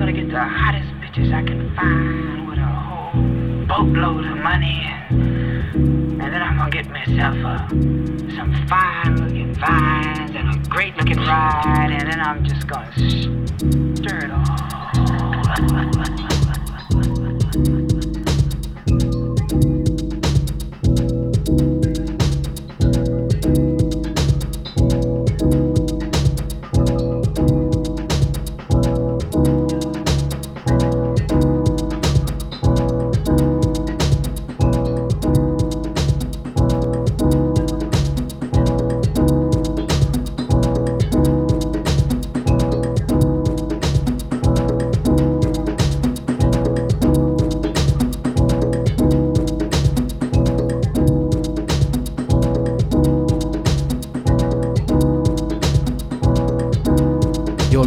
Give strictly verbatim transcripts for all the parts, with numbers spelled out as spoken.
I'm gonna get the hottest bitches I can find with a whole boatload of money. And then I'm gonna get myself uh, some fine looking vines and a great looking ride. And then I'm just gonna stir it all.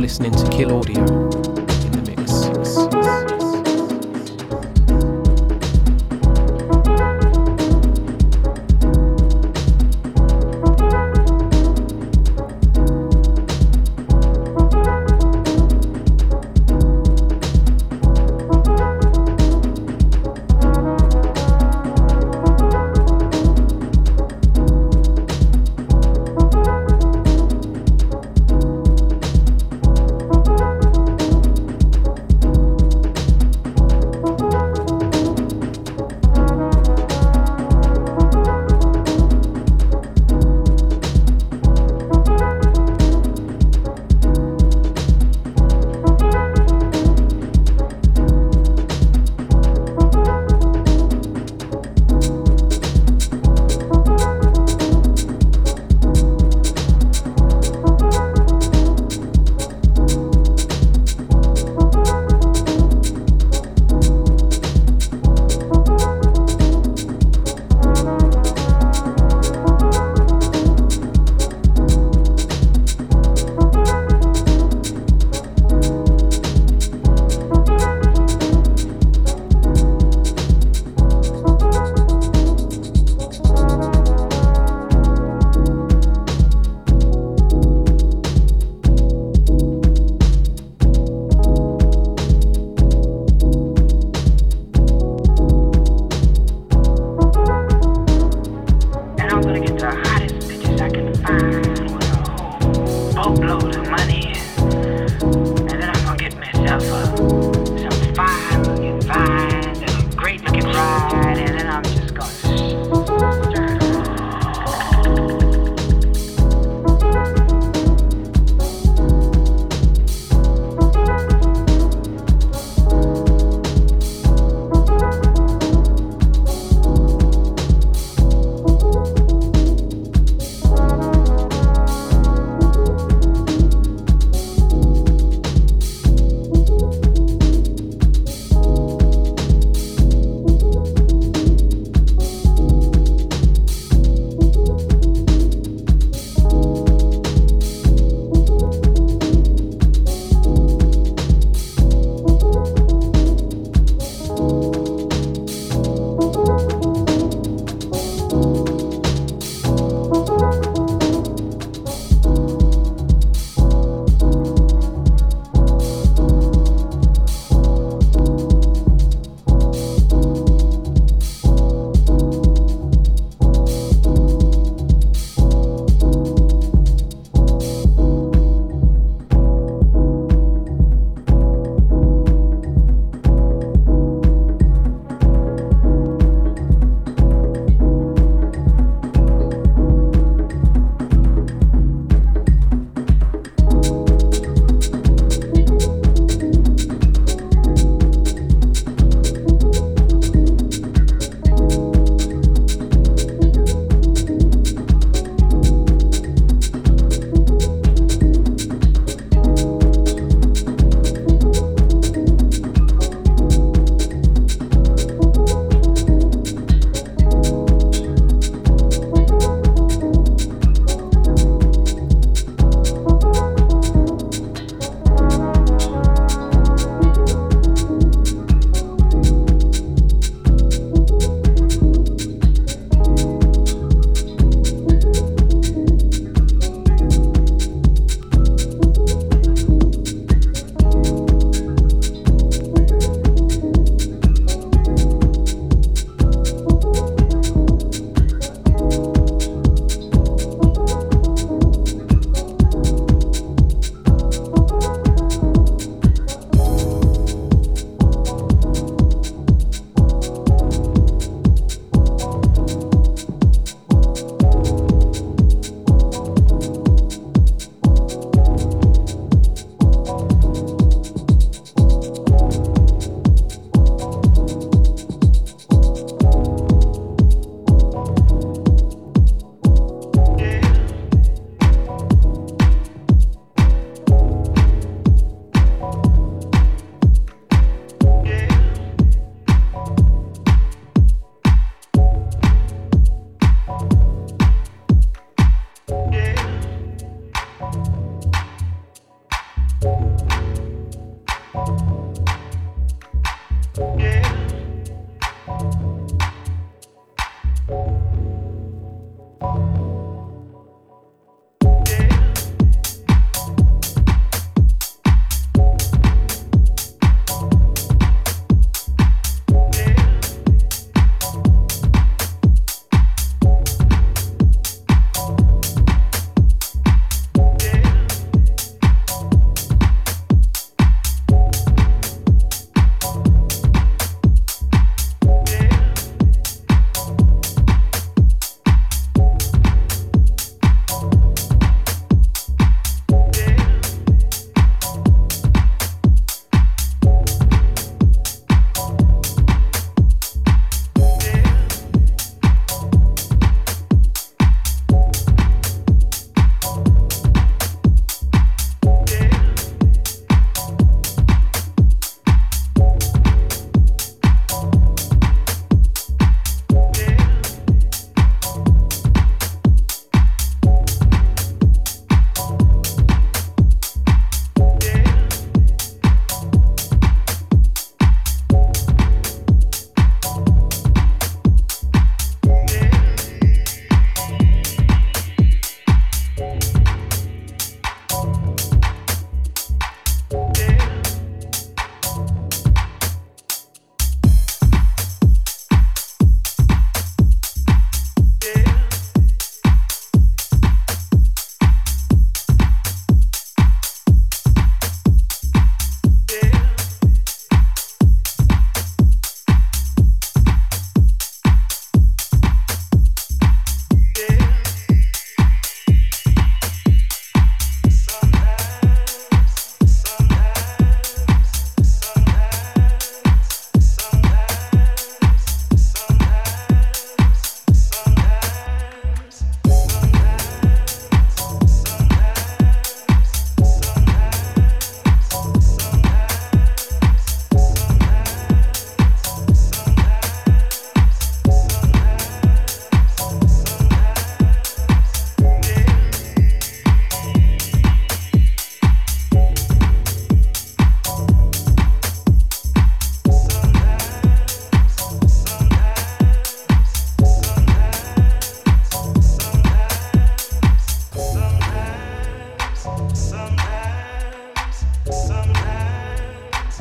Listening to Kill Audio.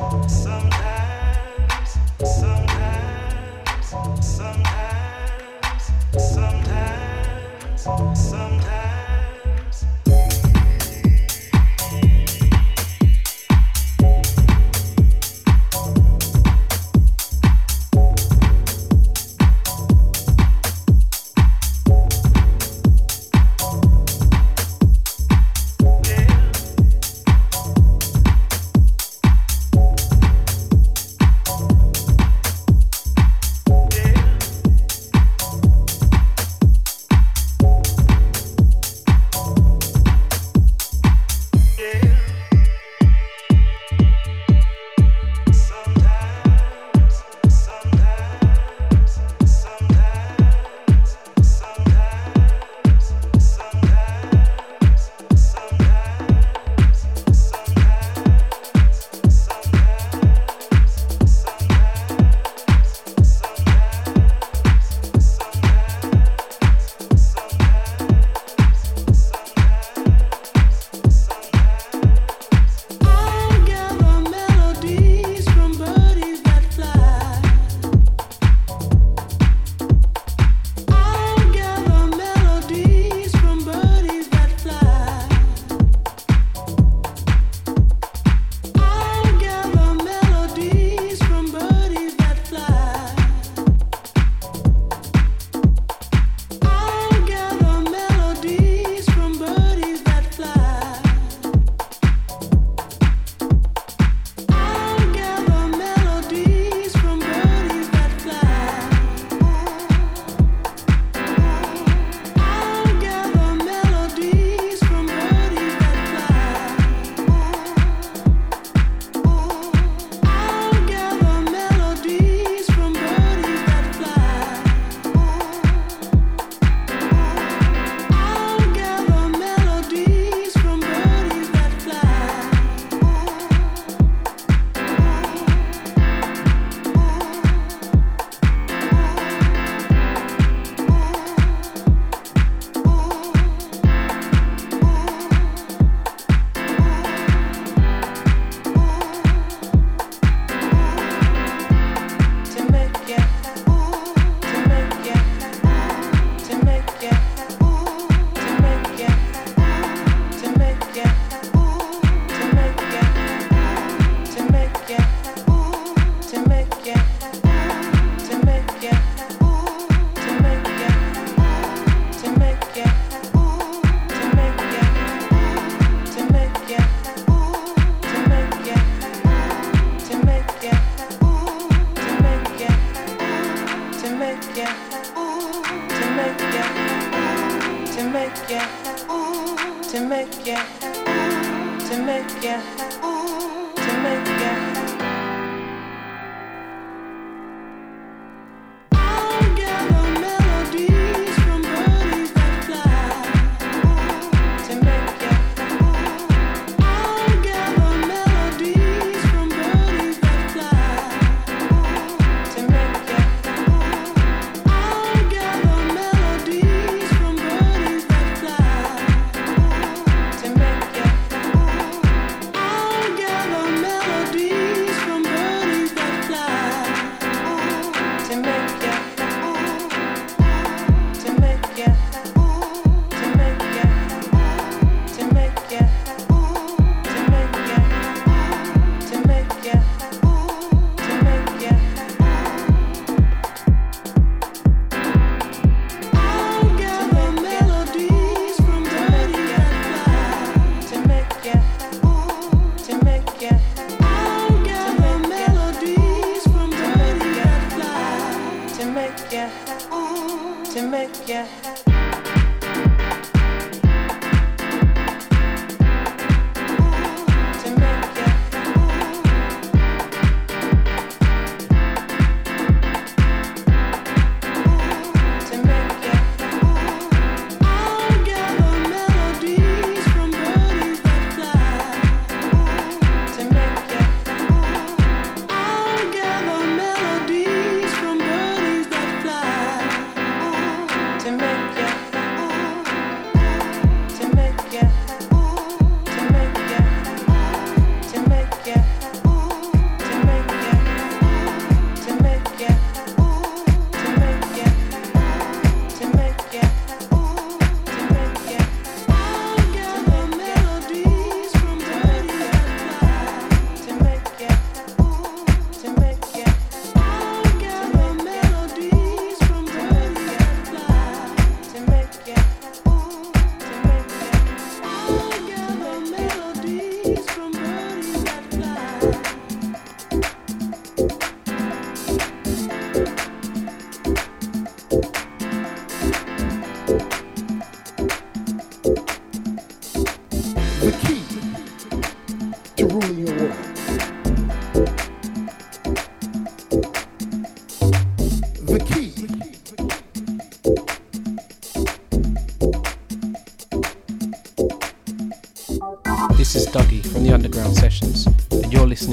Sometimes, sometimes, sometimes, sometimes, sometimes.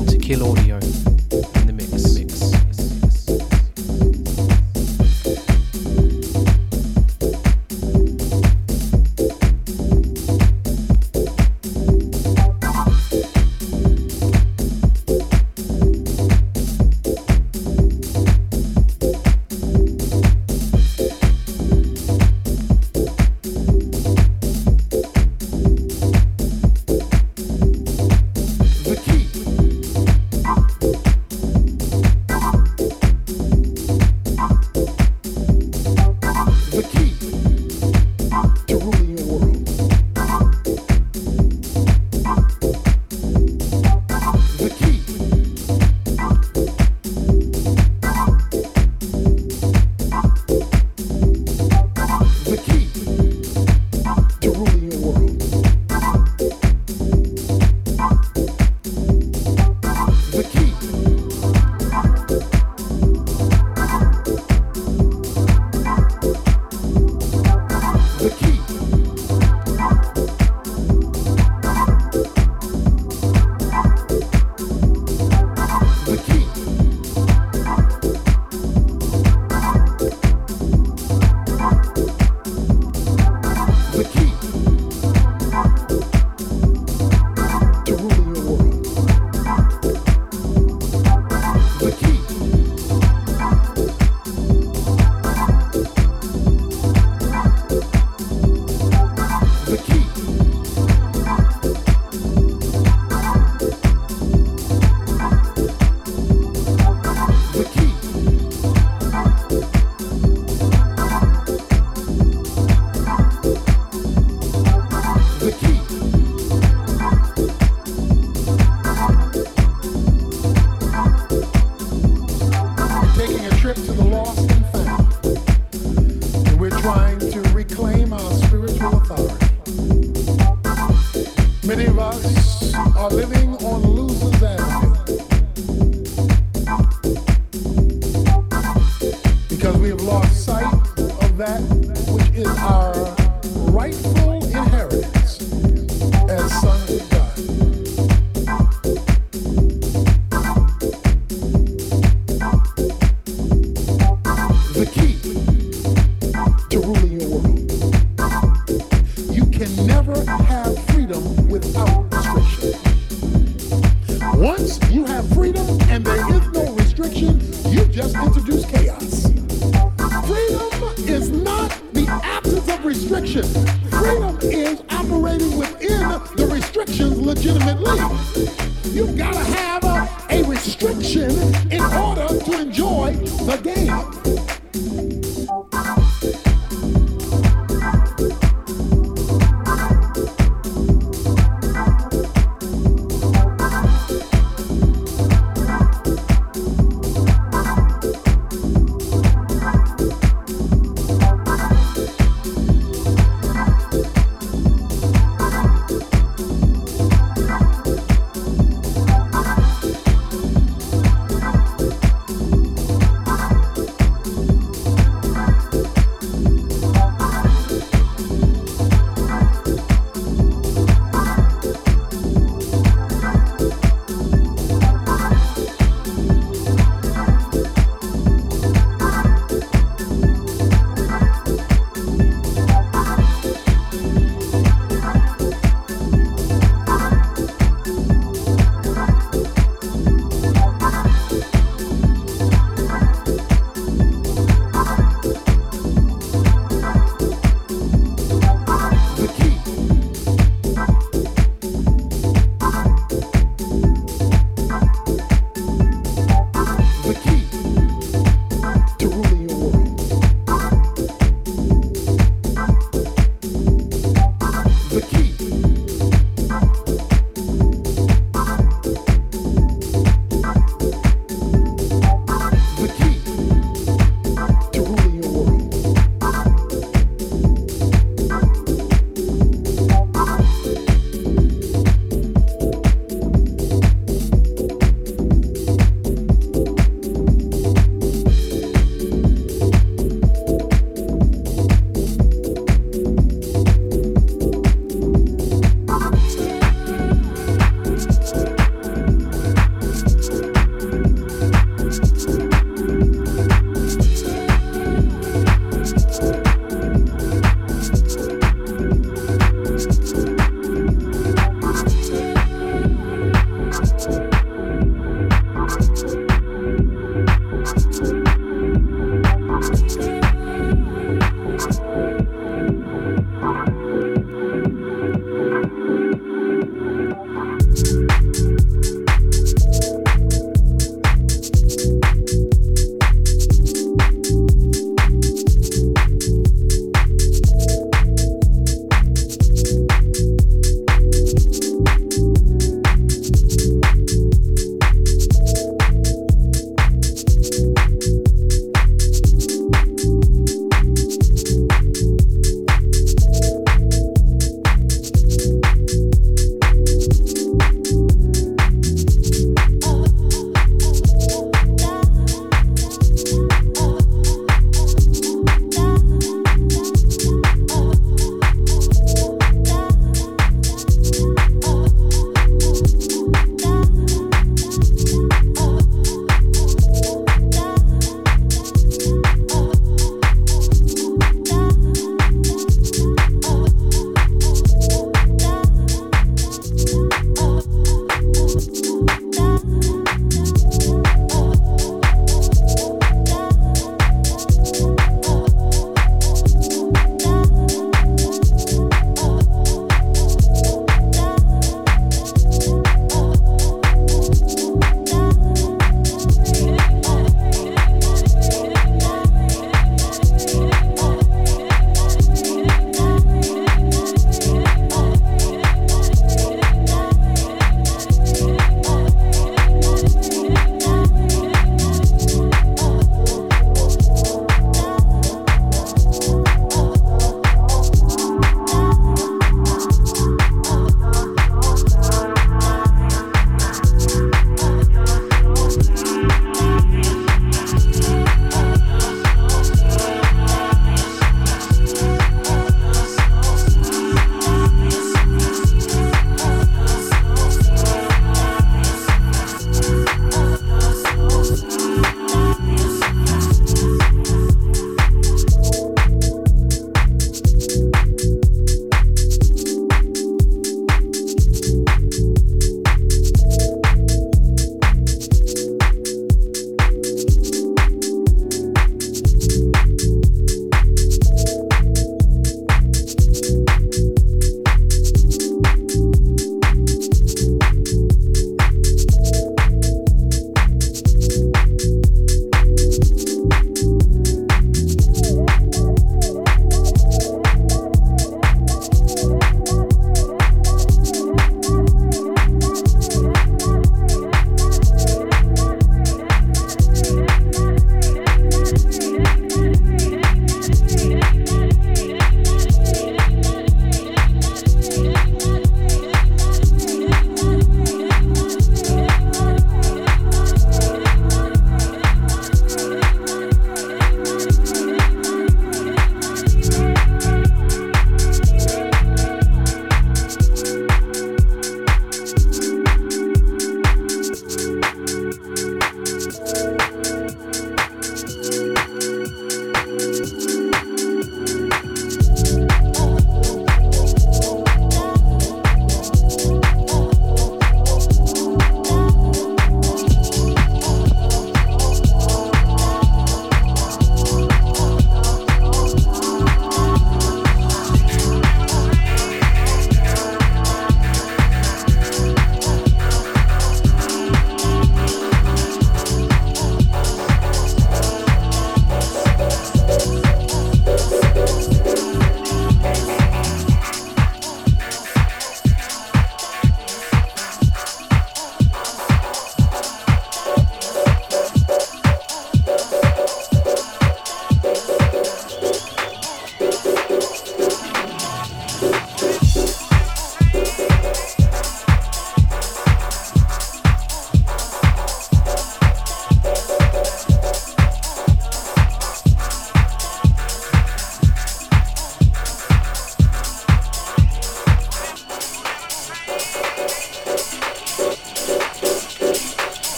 listening to Kill Audio in the mix.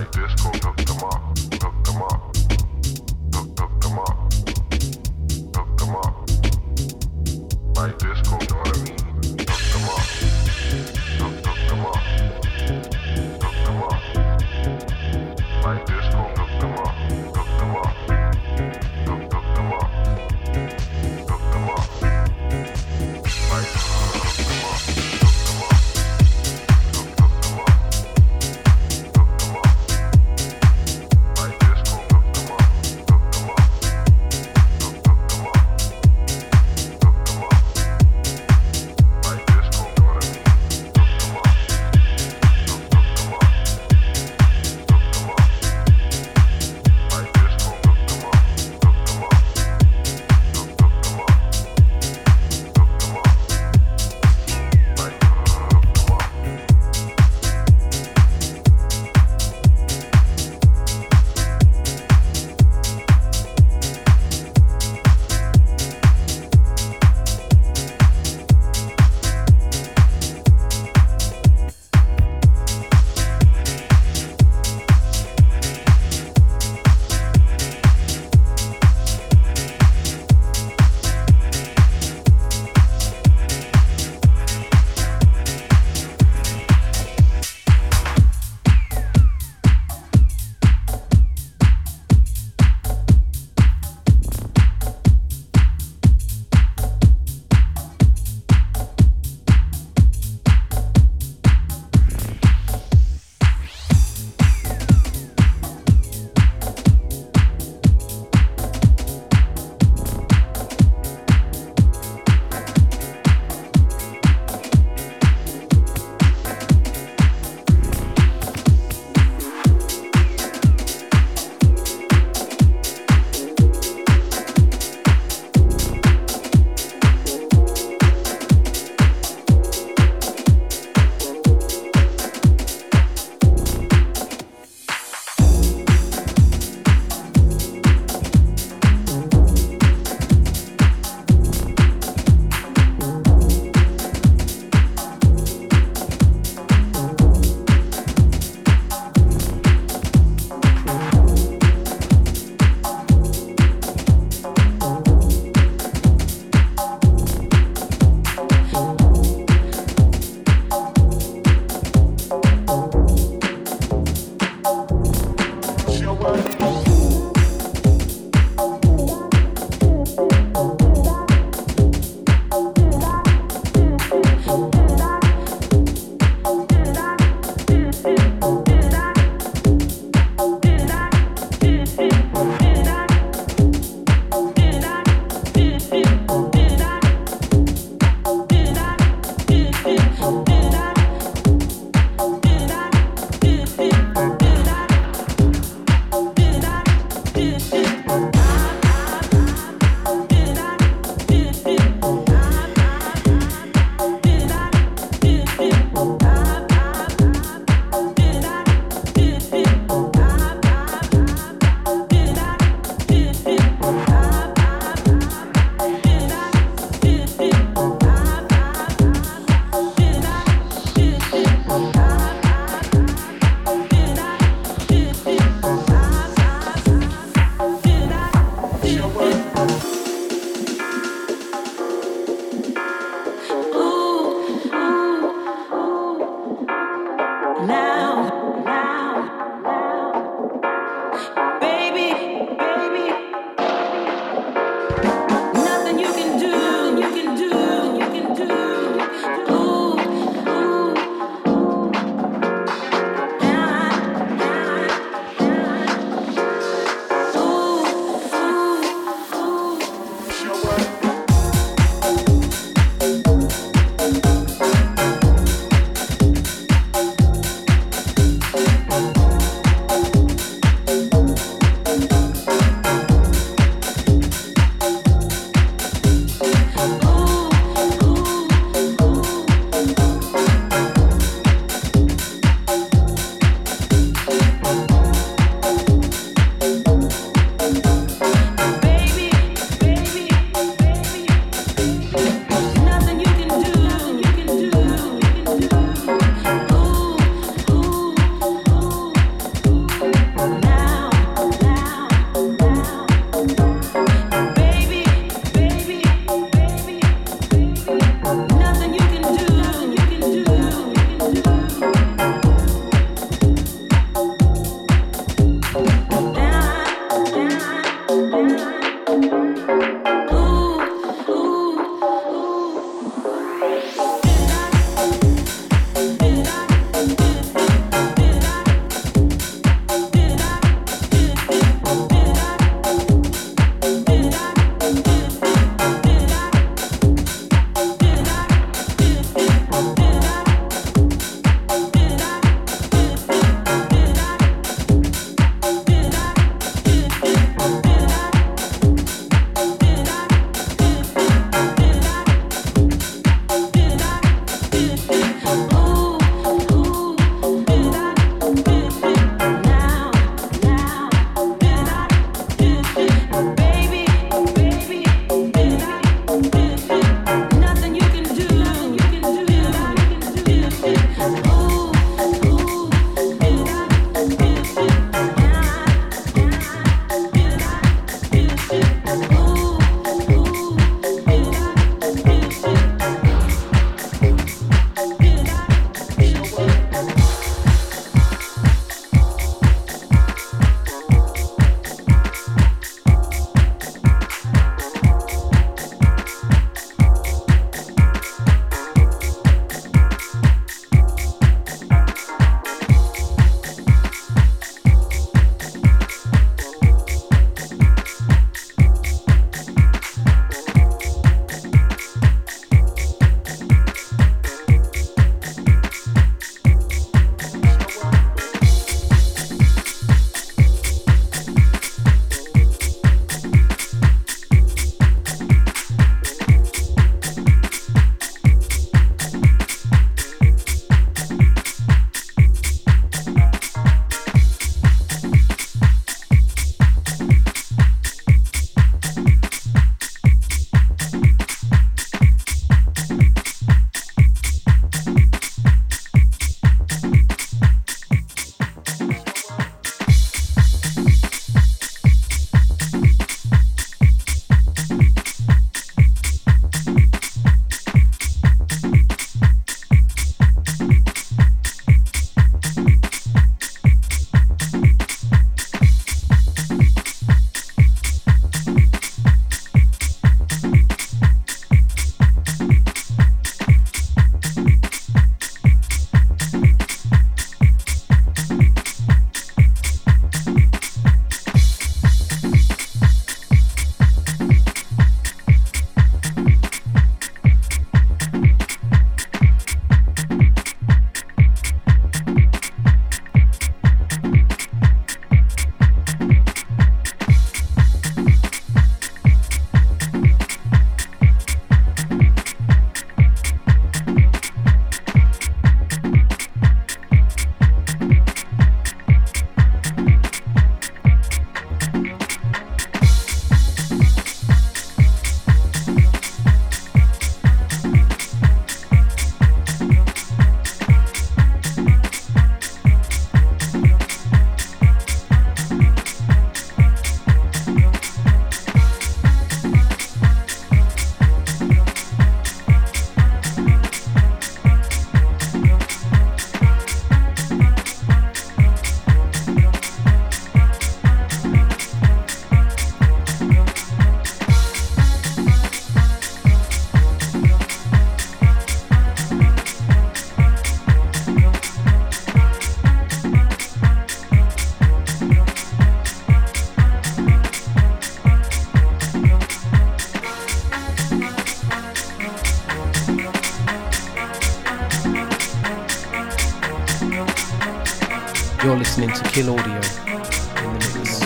night disco, hook them up, hook them up, hook, hook them up, hook them up. Night disco, know what I mean? Hook them up, hook, hook them up, hook them up. Night disco, hook them up, hook them up, hook, hook them up, hook them up. Night disco, hook them up. Oh, listening to Kill Audio in the mix.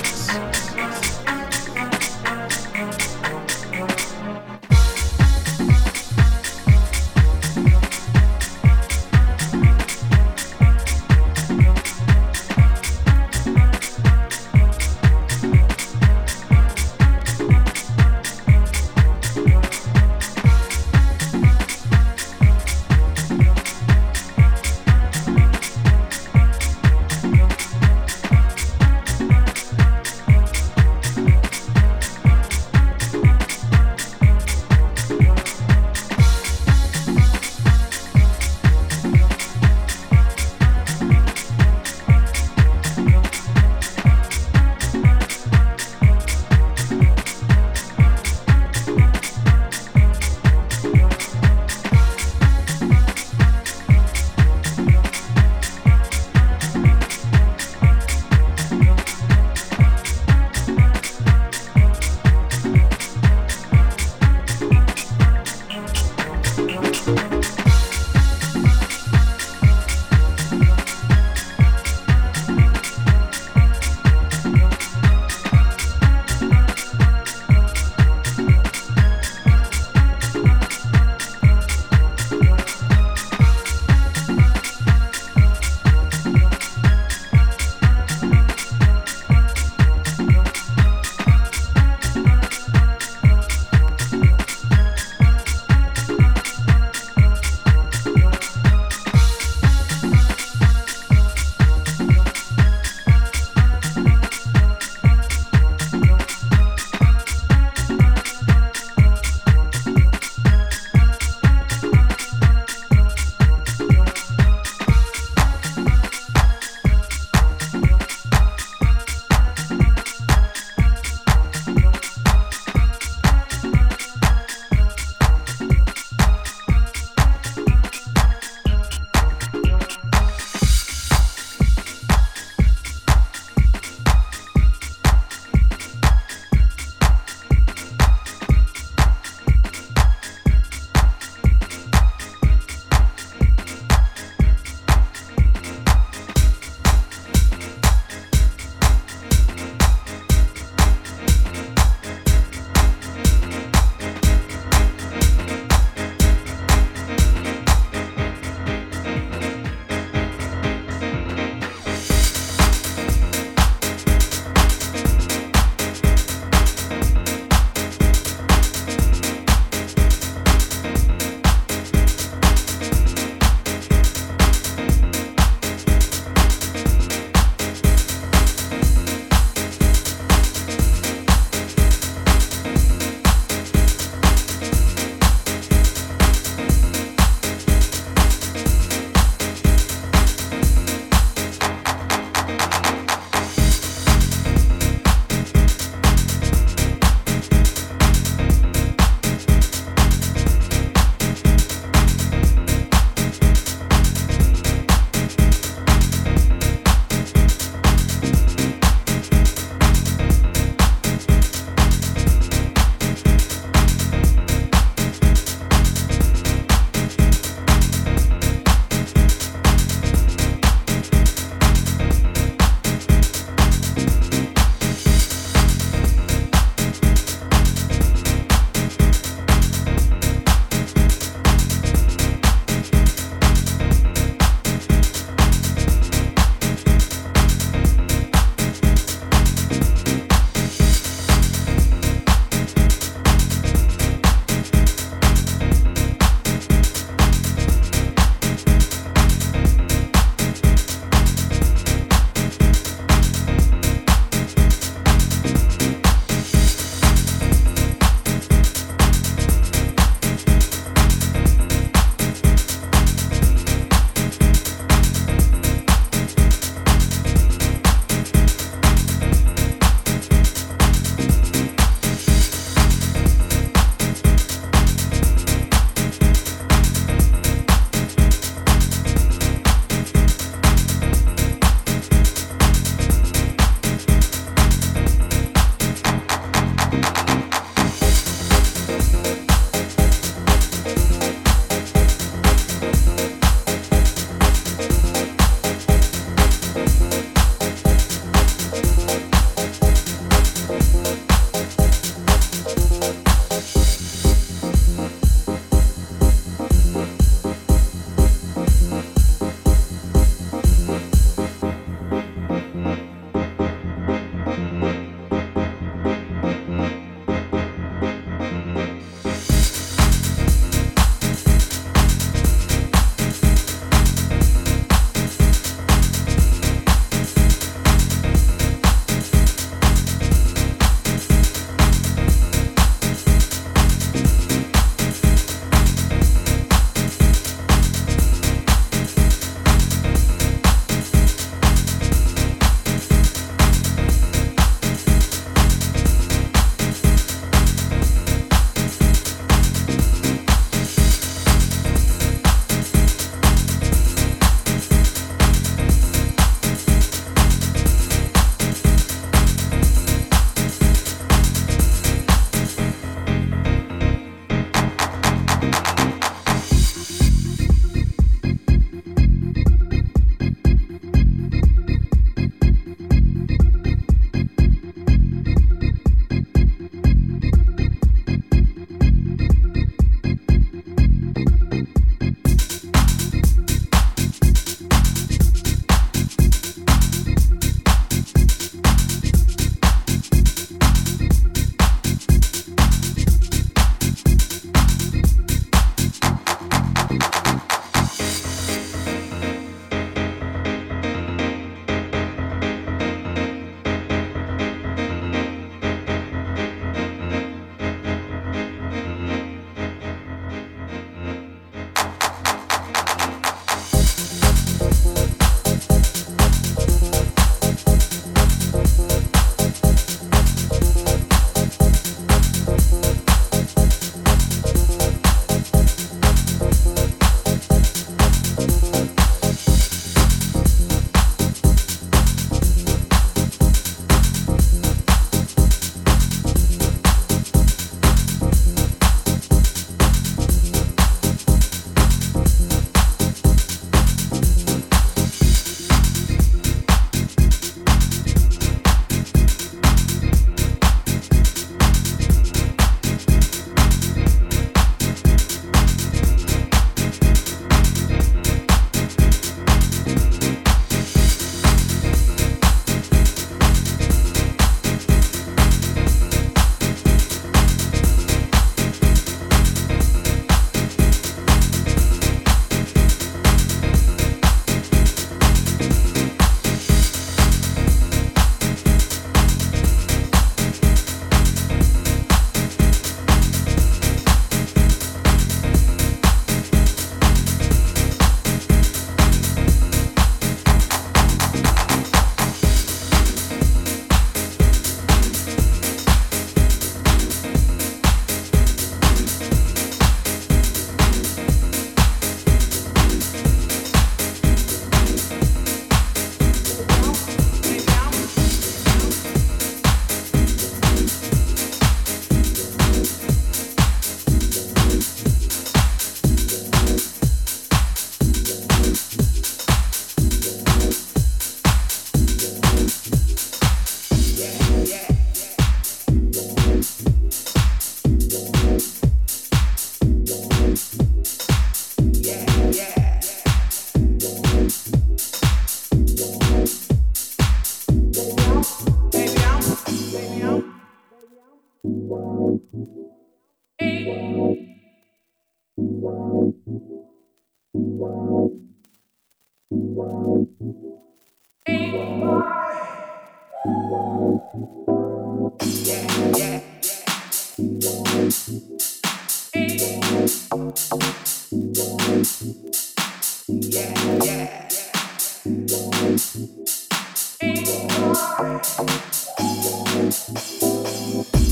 Yeah, yeah.